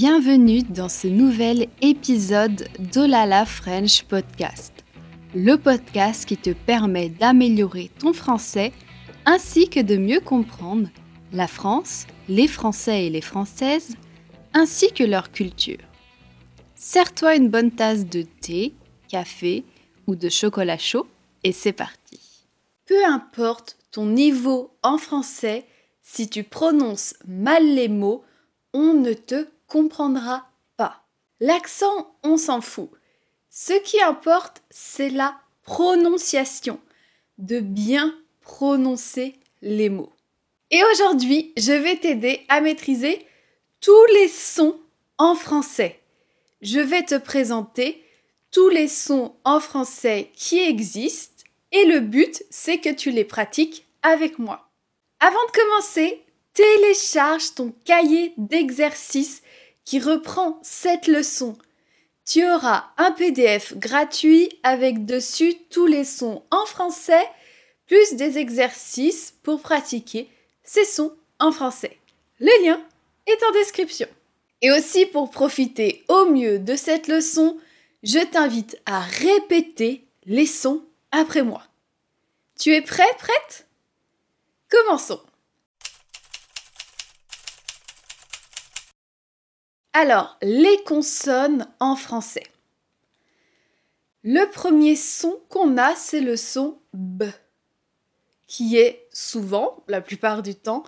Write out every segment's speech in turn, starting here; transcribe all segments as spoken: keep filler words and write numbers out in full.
Bienvenue dans ce nouvel épisode d'Ohlala French Podcast, le podcast qui te permet d'améliorer ton français ainsi que de mieux comprendre la France, les Français et les Françaises, ainsi que leur culture. Sers-toi une bonne tasse de thé, café ou de chocolat chaud et c'est parti. Peu importe ton niveau en français, si tu prononces mal les mots, on ne te comprendra pas. L'accent, on s'en fout. Ce qui importe, c'est la prononciation, de bien prononcer les mots. Et aujourd'hui, je vais t'aider à maîtriser tous les sons en français. Je vais te présenter tous les sons en français qui existent et le but, c'est que tu les pratiques avec moi. Avant de commencer, télécharge ton cahier d'exercices qui reprend cette leçon. Tu auras un P D F gratuit avec dessus tous les sons en français, plus des exercices pour pratiquer ces sons en français. Le lien est en description. Et aussi pour profiter au mieux de cette leçon, je t'invite à répéter les sons après moi. Tu es prêt, prête ? Commençons. Alors, les consonnes en français. Le premier son qu'on a, c'est le son B, qui est souvent, la plupart du temps,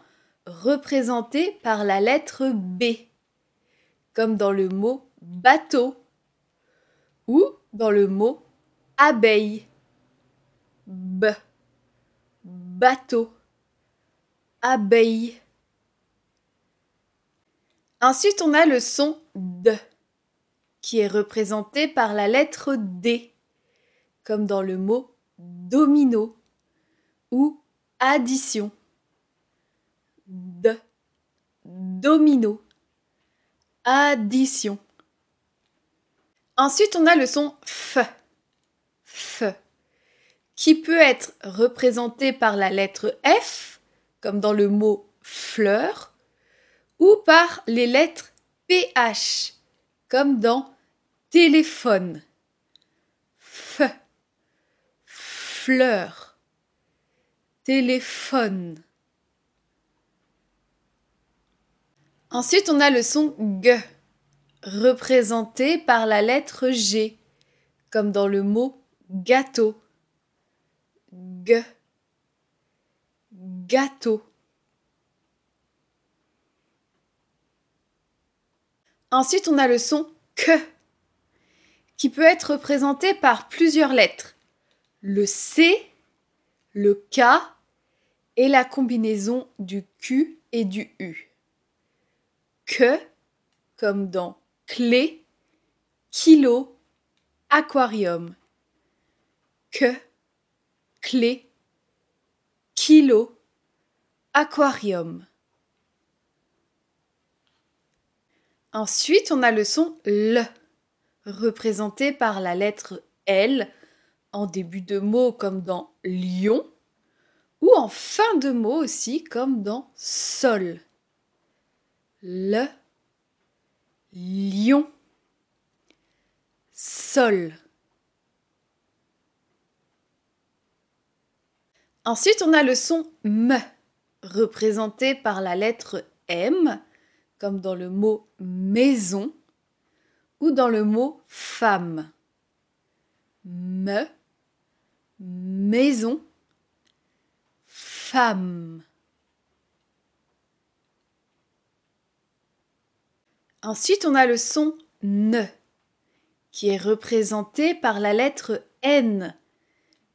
représenté par la lettre B, comme dans le mot bateau ou dans le mot abeille. B, bateau, abeille. Ensuite, on a le son D, qui est représenté par la lettre D, comme dans le mot domino ou addition. D, domino, addition. Ensuite, on a le son F, F, qui peut être représenté par la lettre F, comme dans le mot fleur, ou par les lettres P H, comme dans téléphone, F, fleur, téléphone. Ensuite, on a le son G, représenté par la lettre G, comme dans le mot gâteau, G, gâteau. Ensuite, on a le son Q, qui peut être représenté par plusieurs lettres. Le C, le K et la combinaison du Q et du U. Que, comme dans clé, kilo, aquarium. Que, clé, kilo, aquarium. Ensuite, on a le son L, représenté par la lettre L en début de mot comme dans lion ou en fin de mot aussi comme dans sol. Le, lion, sol. Ensuite, on a le son M, représenté par la lettre M, comme dans le mot maison ou dans le mot femme. Me, maison, femme. Ensuite, on a le son N, qui est représenté par la lettre N,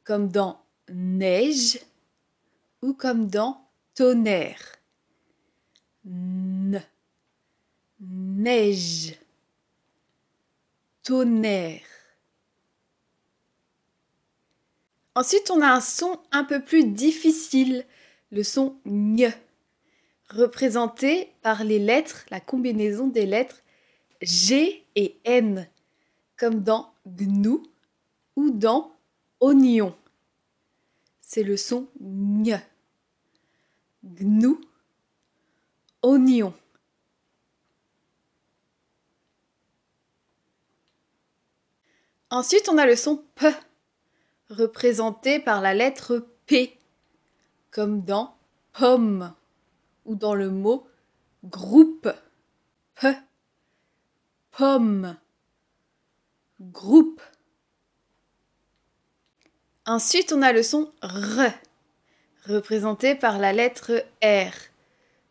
comme dans neige ou comme dans tonnerre. N, neige, tonnerre. Ensuite, on a un son un peu plus difficile, le son Ñ, représenté par les lettres, la combinaison des lettres G et N, comme dans gnou ou dans oignon. C'est le son Ñ, gnou, oignon. Ensuite, on a le son P, représenté par la lettre P, comme dans pomme ou dans le mot groupe. P, pomme, groupe. Ensuite, on a le son R, représenté par la lettre R,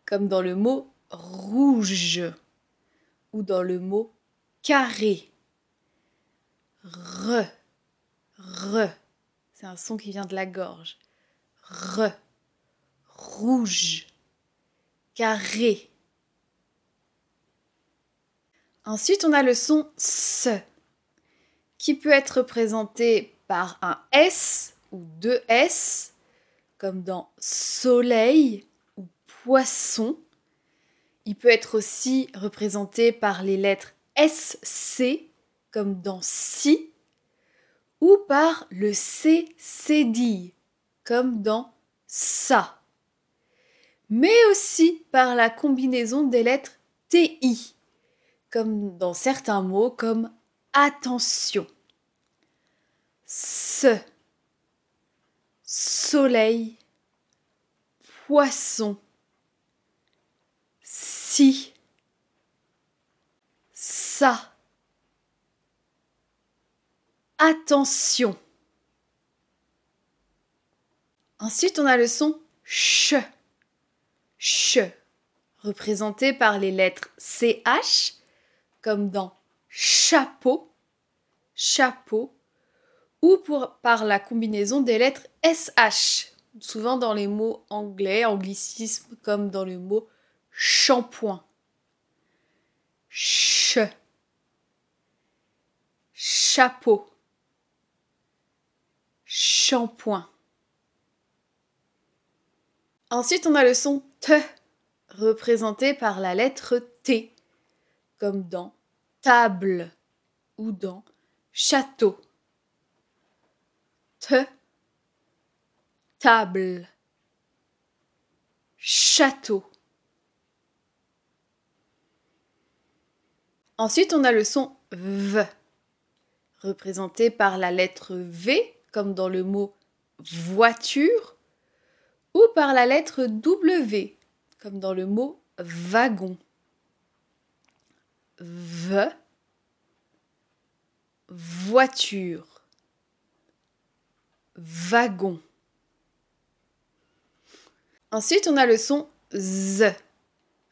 comme dans le mot rouge ou dans le mot carré. R, R, c'est un son qui vient de la gorge. R, rouge, carré. Ensuite, on a le son S, qui peut être représenté par un S ou deux S, comme dans soleil ou poisson. Il peut être aussi représenté par les lettres S C, comme dans si, ou par le C cédille, comme dans ça, mais aussi par la combinaison des lettres T I, comme dans certains mots comme attention. Se, soleil, poisson, si, ça, attention. Ensuite, on a le son ch, ch, représenté par les lettres C H, comme dans chapeau, chapeau, ou pour, par la combinaison des lettres S H, souvent dans les mots anglais, anglicismes, comme dans le mot shampoing. Ch, chapeau, shampoing. Ensuite, on a le son T, représenté par la lettre T, comme dans table ou dans château. T, table, château. Ensuite, on a le son V, représenté par la lettre V, comme dans le mot voiture, ou par la lettre W, comme dans le mot wagon. V, voiture, wagon. Ensuite, on a le son Z,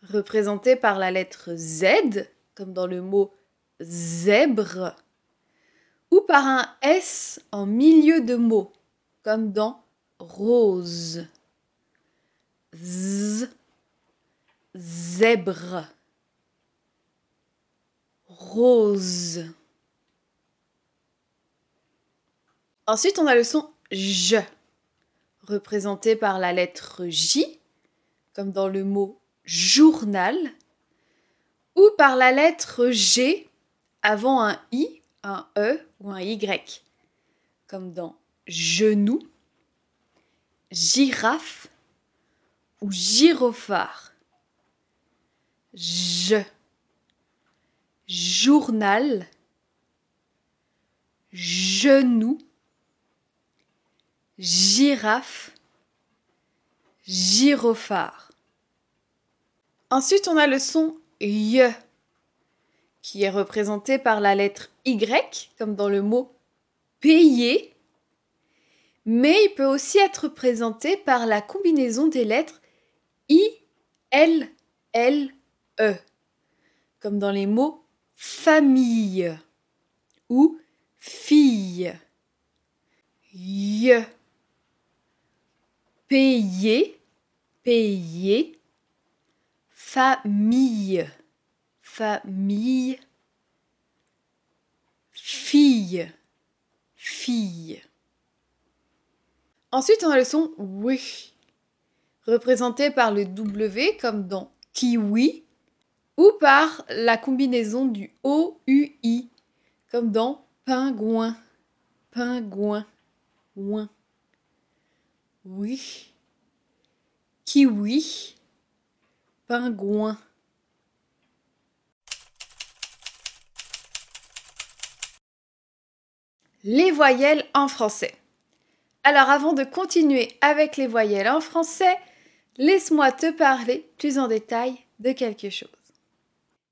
représenté par la lettre Z, comme dans le mot zèbre, ou par un S en milieu de mot, comme dans rose. Z, zèbre, rose. Ensuite, on a le son J, représenté par la lettre J, comme dans le mot journal, ou par la lettre G avant un I, un E ou un Y, comme dans genou, girafe ou gyrophare. J, journal, genou, girafe, gyrophare. Ensuite, on a le son Y, qui est représenté par la lettre Y, comme dans le mot payer, mais il peut aussi être représenté par la combinaison des lettres I, L, L, E, comme dans les mots famille ou fille. Y, payer, payer, famille, famille, fille, fille. Ensuite, on a le son W, représenté par le W comme dans kiwi, ou par la combinaison du O U I, comme dans pingouin, pingouin, ouin. Oui, kiwi, pingouin. les voyelles en français. Alors avant de continuer avec les voyelles en français, laisse-moi te parler plus en détail de quelque chose.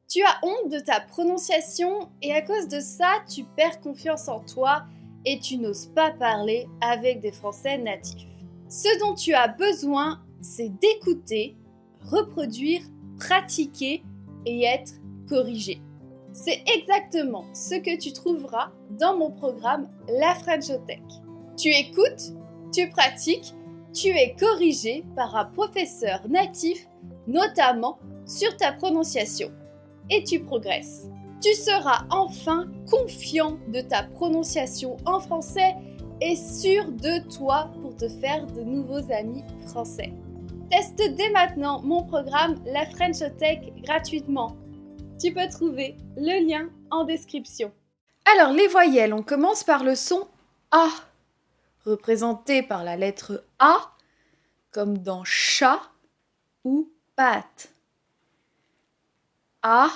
Tu as honte de ta prononciation et à cause de ça, tu perds confiance en toi et tu n'oses pas parler avec des Français natifs. Ce dont tu as besoin, c'est d'écouter, reproduire, pratiquer et être corrigé. C'est exactement ce que tu trouveras dans mon programme La Frenchothèque. Tu écoutes, tu pratiques, tu es corrigé par un professeur natif, notamment sur ta prononciation, et tu progresses. Tu seras enfin confiant de ta prononciation en français et sûr de toi pour te faire de nouveaux amis français. Teste dès maintenant mon programme La Frenchothèque gratuitement. Tu peux trouver le lien en description. Alors les voyelles, on commence par le son A, représenté par la lettre A, comme dans chat ou pâte. A,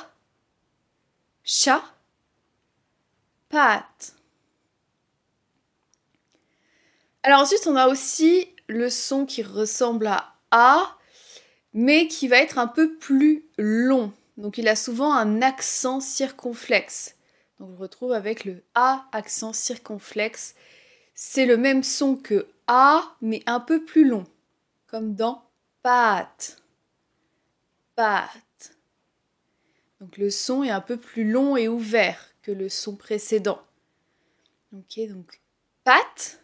chat, pâte. Alors ensuite, on a aussi le son qui ressemble à A, mais qui va être un peu plus long. Donc il a souvent un accent circonflexe. Donc on le retrouve avec le A, accent circonflexe. C'est le même son que A, mais un peu plus long, comme dans pâte, pâte. Donc le son est un peu plus long et ouvert que le son précédent. Ok, donc pâte,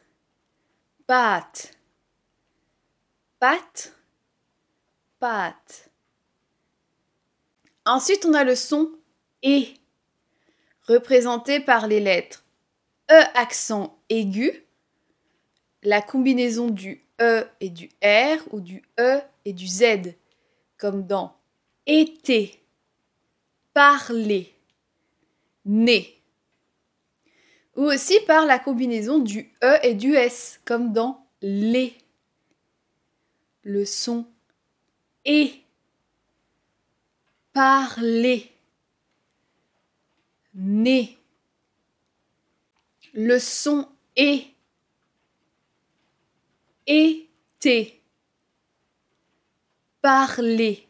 pâte, pâte, pâte. Ensuite, on a le son E, représenté par les lettres E accent aigu, la combinaison du E et du R ou du E et du Z, comme dans été, parler, né, ou aussi par la combinaison du E et du S, comme dans les. Le son E, parler, né. Le son é, été, parler.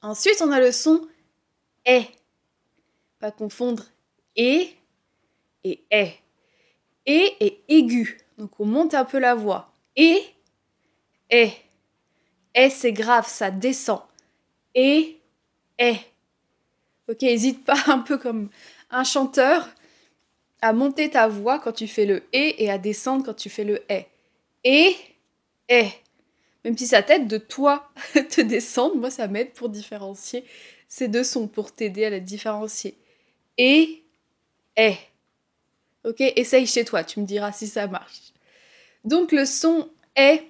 Ensuite, on a le son é. Pas confondre é et é. É est aigu, donc on monte un peu la voix. É, é. É, c'est grave, ça descend. É, é. Ok, n'hésite pas, un peu comme un chanteur, à monter ta voix quand tu fais le « et » et à descendre quand tu fais le « est ». « Et » »,« est ». Même si ça t'aide de toi te descendre, moi ça m'aide pour différencier ces deux sons, pour t'aider à les différencier. « Et » »,« est ». Ok, essaye chez toi, tu me diras si ça marche. Donc le son « est »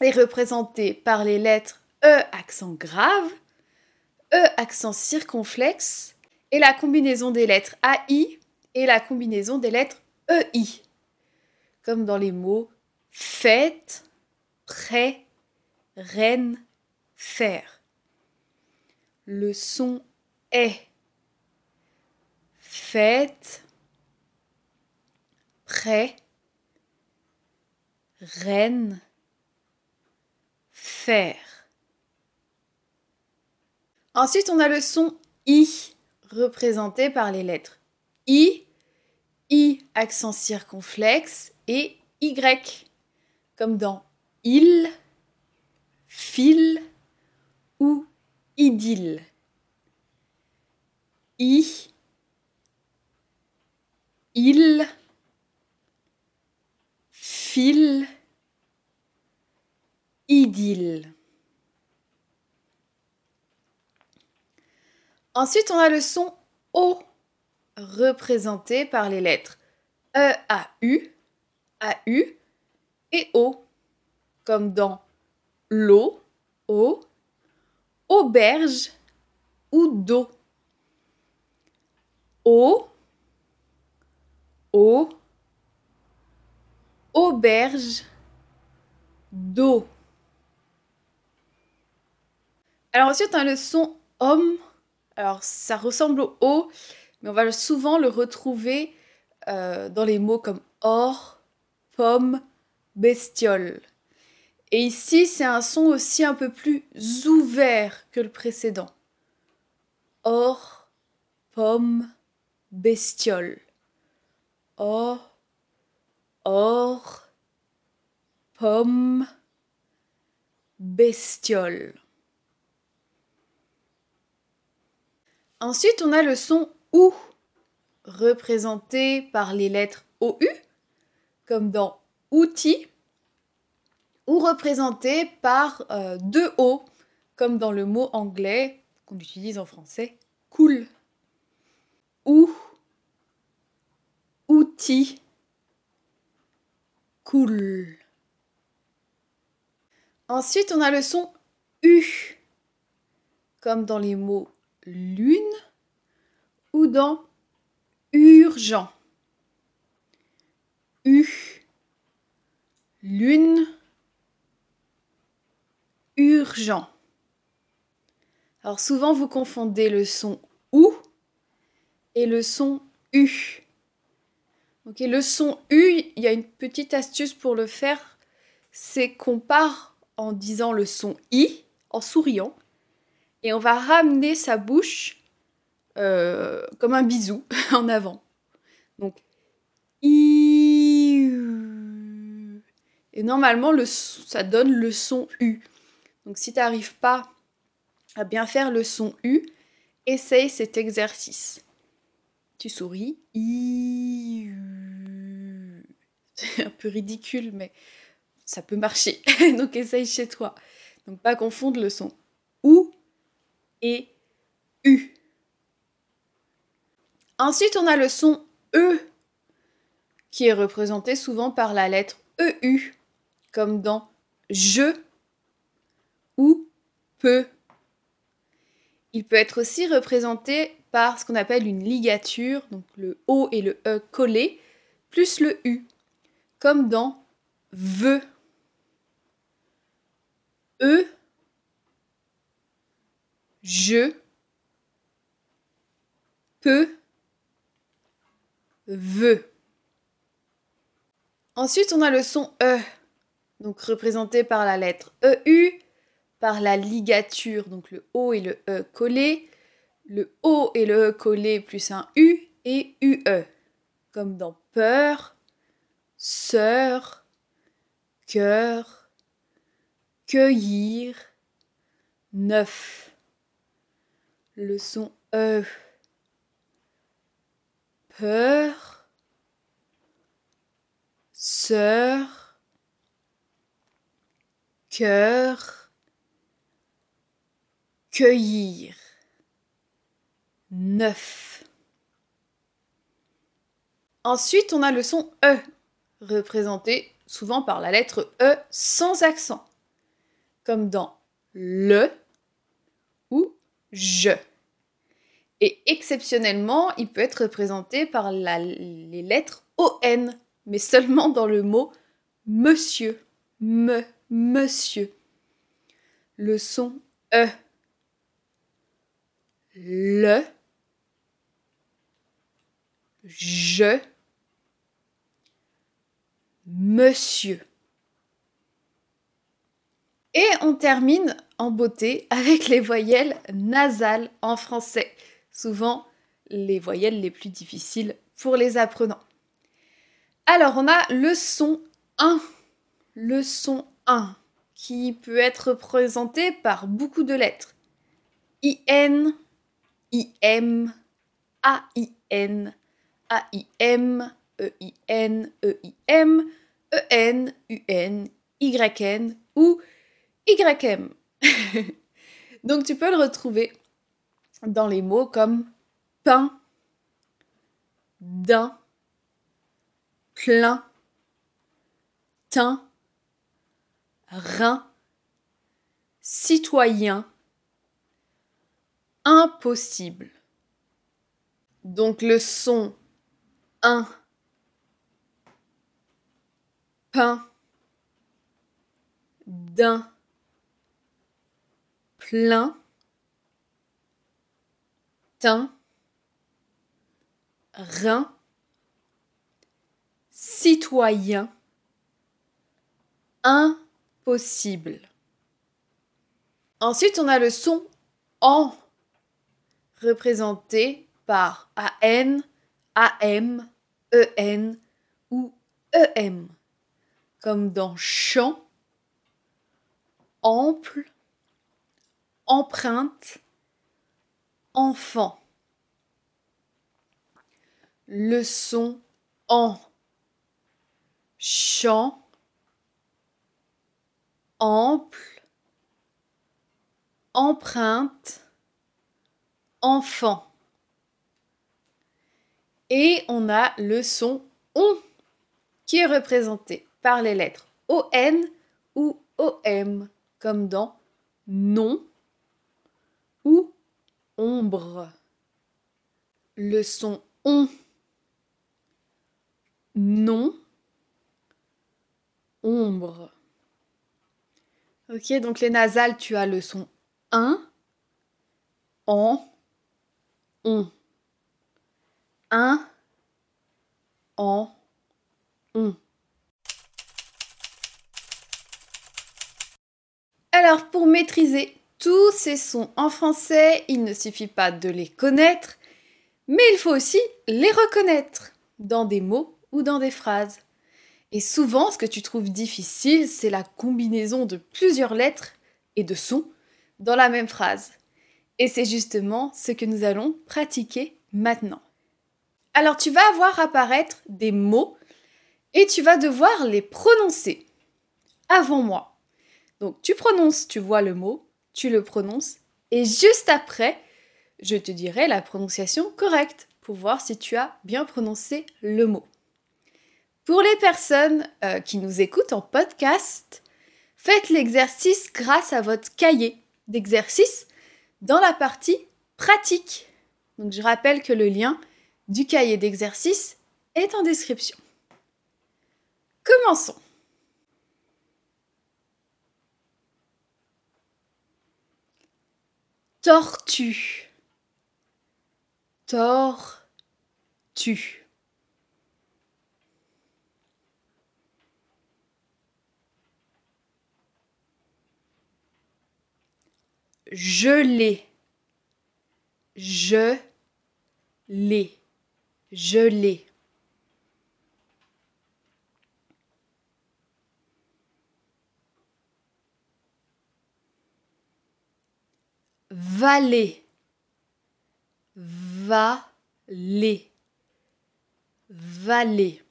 est représenté par les lettres « e » accent grave, « e » accent circonflexe, et la combinaison des lettres « ai » et la combinaison des lettres E I, comme dans les mots fête, prêt, reine, faire. Le son est fête, prêt, reine, faire. Ensuite, on a le son I, représenté par les lettres I, I accent circonflexe et Y, comme dans il, fil ou idylle. I, il, fil, idylle. Ensuite, on a le son O, représenté par les lettres E à U, A U et O, comme dans l'eau, O, auberge ou dos. O, O, auberge, dos. Alors ensuite, on a le son homme. Alors ça ressemble au O, mais on va souvent le retrouver euh, dans les mots comme or, pomme, bestiole. Et ici, c'est un son aussi un peu plus ouvert que le précédent. Or, pomme, bestiole. Or, or, pomme, bestiole. Ensuite, on a le son OU, représenté par les lettres O U, comme dans outil, ou représenté par euh, deux O, comme dans le mot anglais qu'on utilise en français, cool. Ou, outil, cool. Ensuite, on a le son U, comme dans les mots lune ou dans urgent. U, lune, urgent. Alors souvent vous confondez le son OU et le son U. Okay, le son U, il y a une petite astuce pour le faire, c'est qu'on part en disant le son I, en souriant, et on va ramener sa bouche euh, comme un bisou en avant. Donc, I. Et normalement, le, ça donne le son U. Donc, si tu n'arrives pas à bien faire le son U, essaye cet exercice. Tu souris. I. C'est un peu ridicule, mais ça peut marcher. Donc, essaye chez toi. Donc, pas confondre le son OU et U. Ensuite, on a le son E, qui est représenté souvent par la lettre E U, comme dans je ou peu. Il peut être aussi représenté par ce qu'on appelle une ligature, donc le O et le E collés, plus le U, comme dans veux. E, je, peux, veux. Ensuite, on a le son E, donc représenté par la lettre E U, par la ligature, donc le O et le E collés, le O et le E collés plus un U et U E, comme dans peur, sœur, cœur, cueillir, neuf. Le son E, peur, sœur, cœur, cueillir, neuf. Ensuite, on a le son E, représenté souvent par la lettre E sans accent, comme dans le ou je. Et exceptionnellement, il peut être représenté par la, les lettres O N, mais seulement dans le mot monsieur, me, monsieur. Le son E. Le, je, monsieur. Et on termine en beauté avec les voyelles nasales en français, souvent les voyelles les plus difficiles pour les apprenants. Alors, on a le son un, le son un, qui peut être représenté par beaucoup de lettres. I N, I M, A I N, A I M, E I N, E I M, E N, U N, Y N ou Y M. Donc, tu peux le retrouver dans les mots comme pain, d'un, plein, teint, rein, citoyen, impossible. Donc le son un, pain, d'un, plein, teint, rein, citoyen, impossible. Ensuite, on a le son en, représenté par A N, A M, E N ou E M, comme dans champ, ample, empreinte, enfant. Le son en, champ, ample, empreinte, enfant. Et on a le son on, qui est représenté par les lettres O N ou O M, comme dans non ou ombre. Le son on, non, ombre. Ok, donc les nasales, tu as le son un, en, on. Un, en, on. Alors, pour maîtriser tous ces sons en français, il ne suffit pas de les connaître, mais il faut aussi les reconnaître dans des mots ou dans des phrases. Et souvent, ce que tu trouves difficile, c'est la combinaison de plusieurs lettres et de sons dans la même phrase. Et c'est justement ce que nous allons pratiquer maintenant. Alors, tu vas voir apparaître des mots et tu vas devoir les prononcer avant moi. Donc, tu prononces, tu vois le mot, tu le prononces et juste après, je te dirai la prononciation correcte pour voir si tu as bien prononcé le mot. Pour les personnes euh, qui nous écoutent en podcast, faites l'exercice grâce à votre cahier d'exercice dans la partie pratique. Donc, je rappelle que le lien du cahier d'exercice est en description. Commençons. Tortue. Tortue. Gelée. Gelée. Gelée. Vallée. Vallée. Vallée.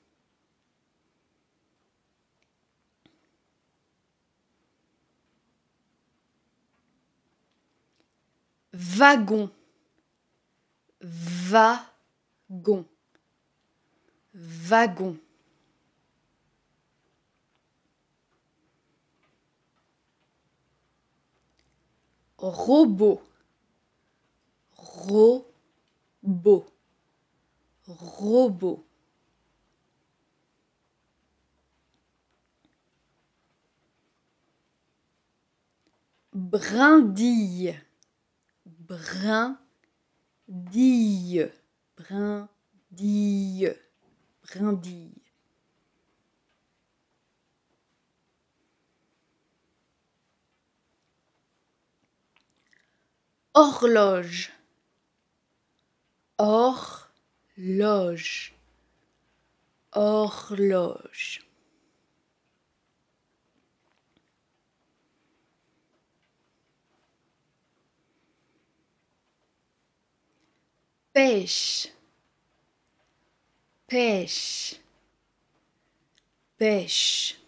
Wagon. Va. Wagon. Wagon. Robot. Robot. Robot. Brindille. Brindille. Brindille, brindille. Horloge. Horloge. Horloge. Pêche. Pêche. Pêche.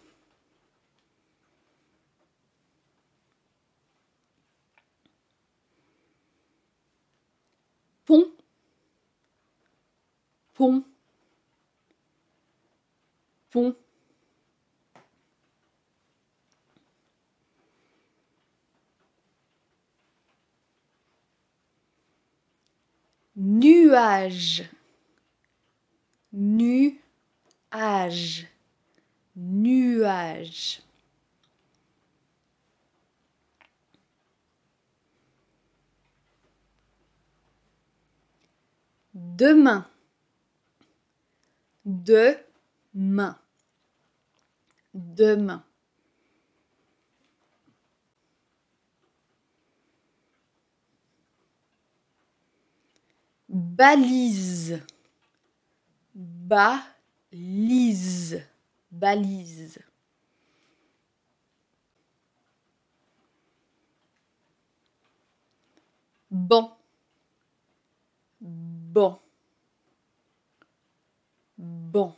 Pont. Pont. Pont. Nuage. Nuage. Nuage. Demain. De. main, demain. Balise, balise, balise. Bon, bon, bon.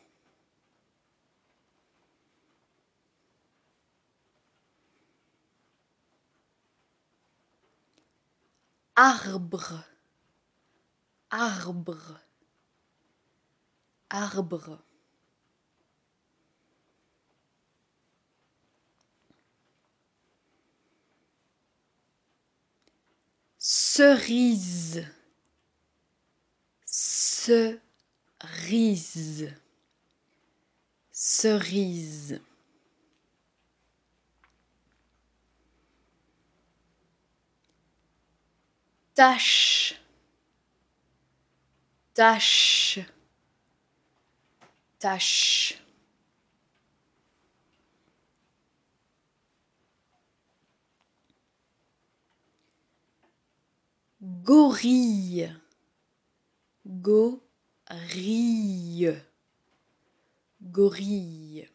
Arbre, arbre, arbre. Cerise, cerise, cerise. Tâche, tâche, tâche. Gorille, gorille, gorille.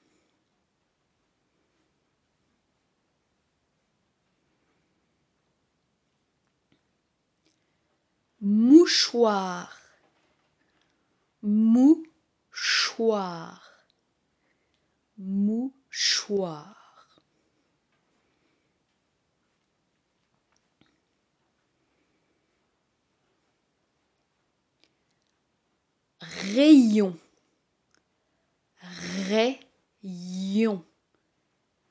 Mouchoir, mouchoir, mouchoir. Rayon, rayon,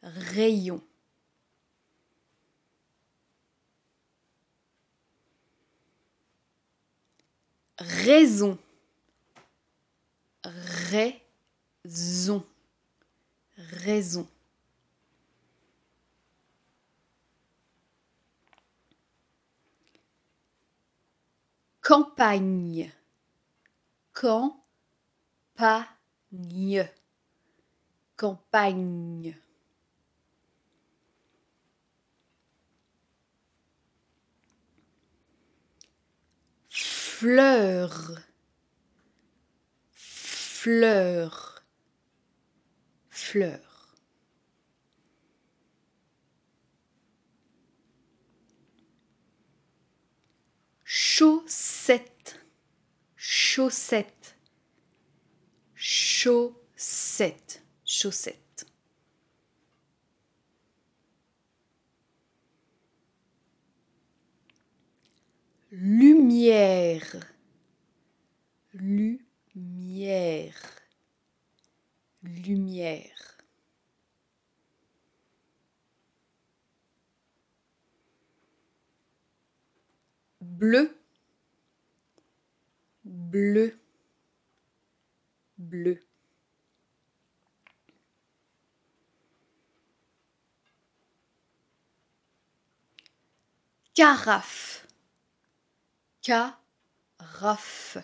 rayon. Raison, raison, raison. Campagne, campagne, campagne. Fleur, fleur, fleur. Chaussette, chaussette, chaussette, chaussette. Lumière, lumière, lumière. Bleu, bleu, bleu. Carafe, carafe,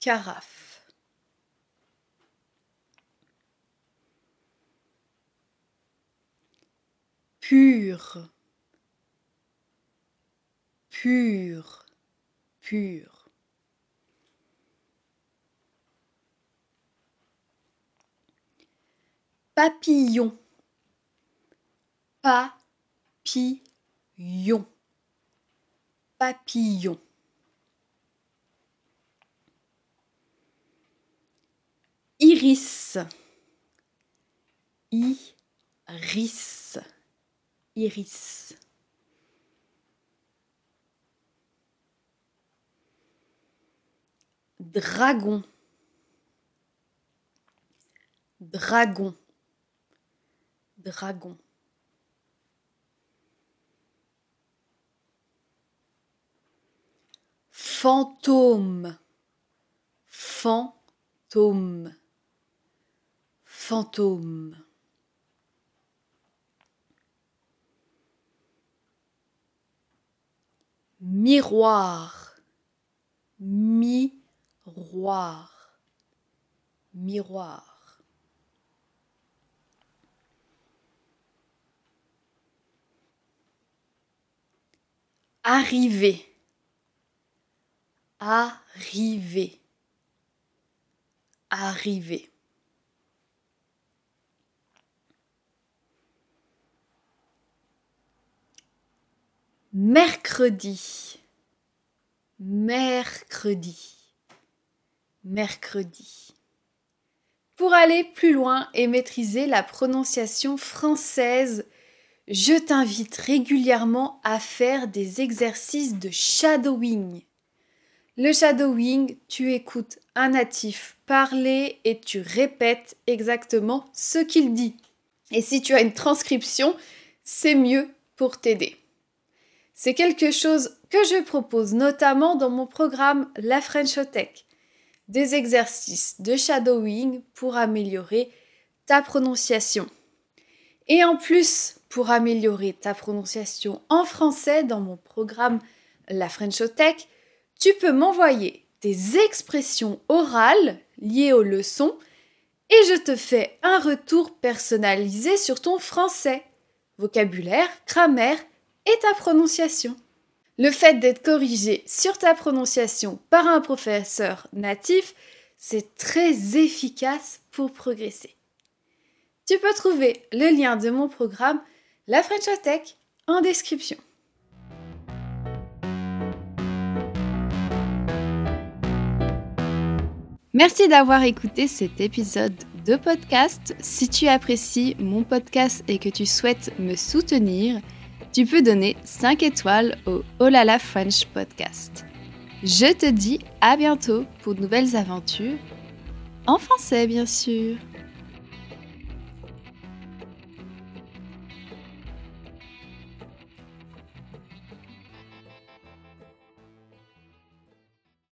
carafe. Pur, pur, pur. Papillon, papillon, papillon. Iris, iris, iris. Dragon, dragon, dragon. Fantôme, fantôme, fantôme. Miroir, miroir, miroir. Arriver. Arriver. Arriver. Mercredi. Mercredi. Mercredi. Pour aller plus loin et maîtriser la prononciation française, je t'invite régulièrement à faire des exercices de shadowing. Le shadowing, tu écoutes un natif parler et tu répètes exactement ce qu'il dit. Et si tu as une transcription, c'est mieux pour t'aider. C'est quelque chose que je propose notamment dans mon programme La Frenchothèque. Des exercices de shadowing pour améliorer ta prononciation. Et en plus, pour améliorer ta prononciation en français dans mon programme La Frenchothèque, tu peux m'envoyer tes expressions orales liées aux leçons et je te fais un retour personnalisé sur ton français, vocabulaire, grammaire et ta prononciation. Le fait d'être corrigé sur ta prononciation par un professeur natif, c'est très efficace pour progresser. Tu peux trouver le lien de mon programme La Frenchothèque en description. Merci d'avoir écouté cet épisode de podcast. Si tu apprécies mon podcast et que tu souhaites me soutenir, tu peux donner cinq étoiles au Ohlala French Podcast. Je te dis à bientôt pour de nouvelles aventures, en français bien sûr.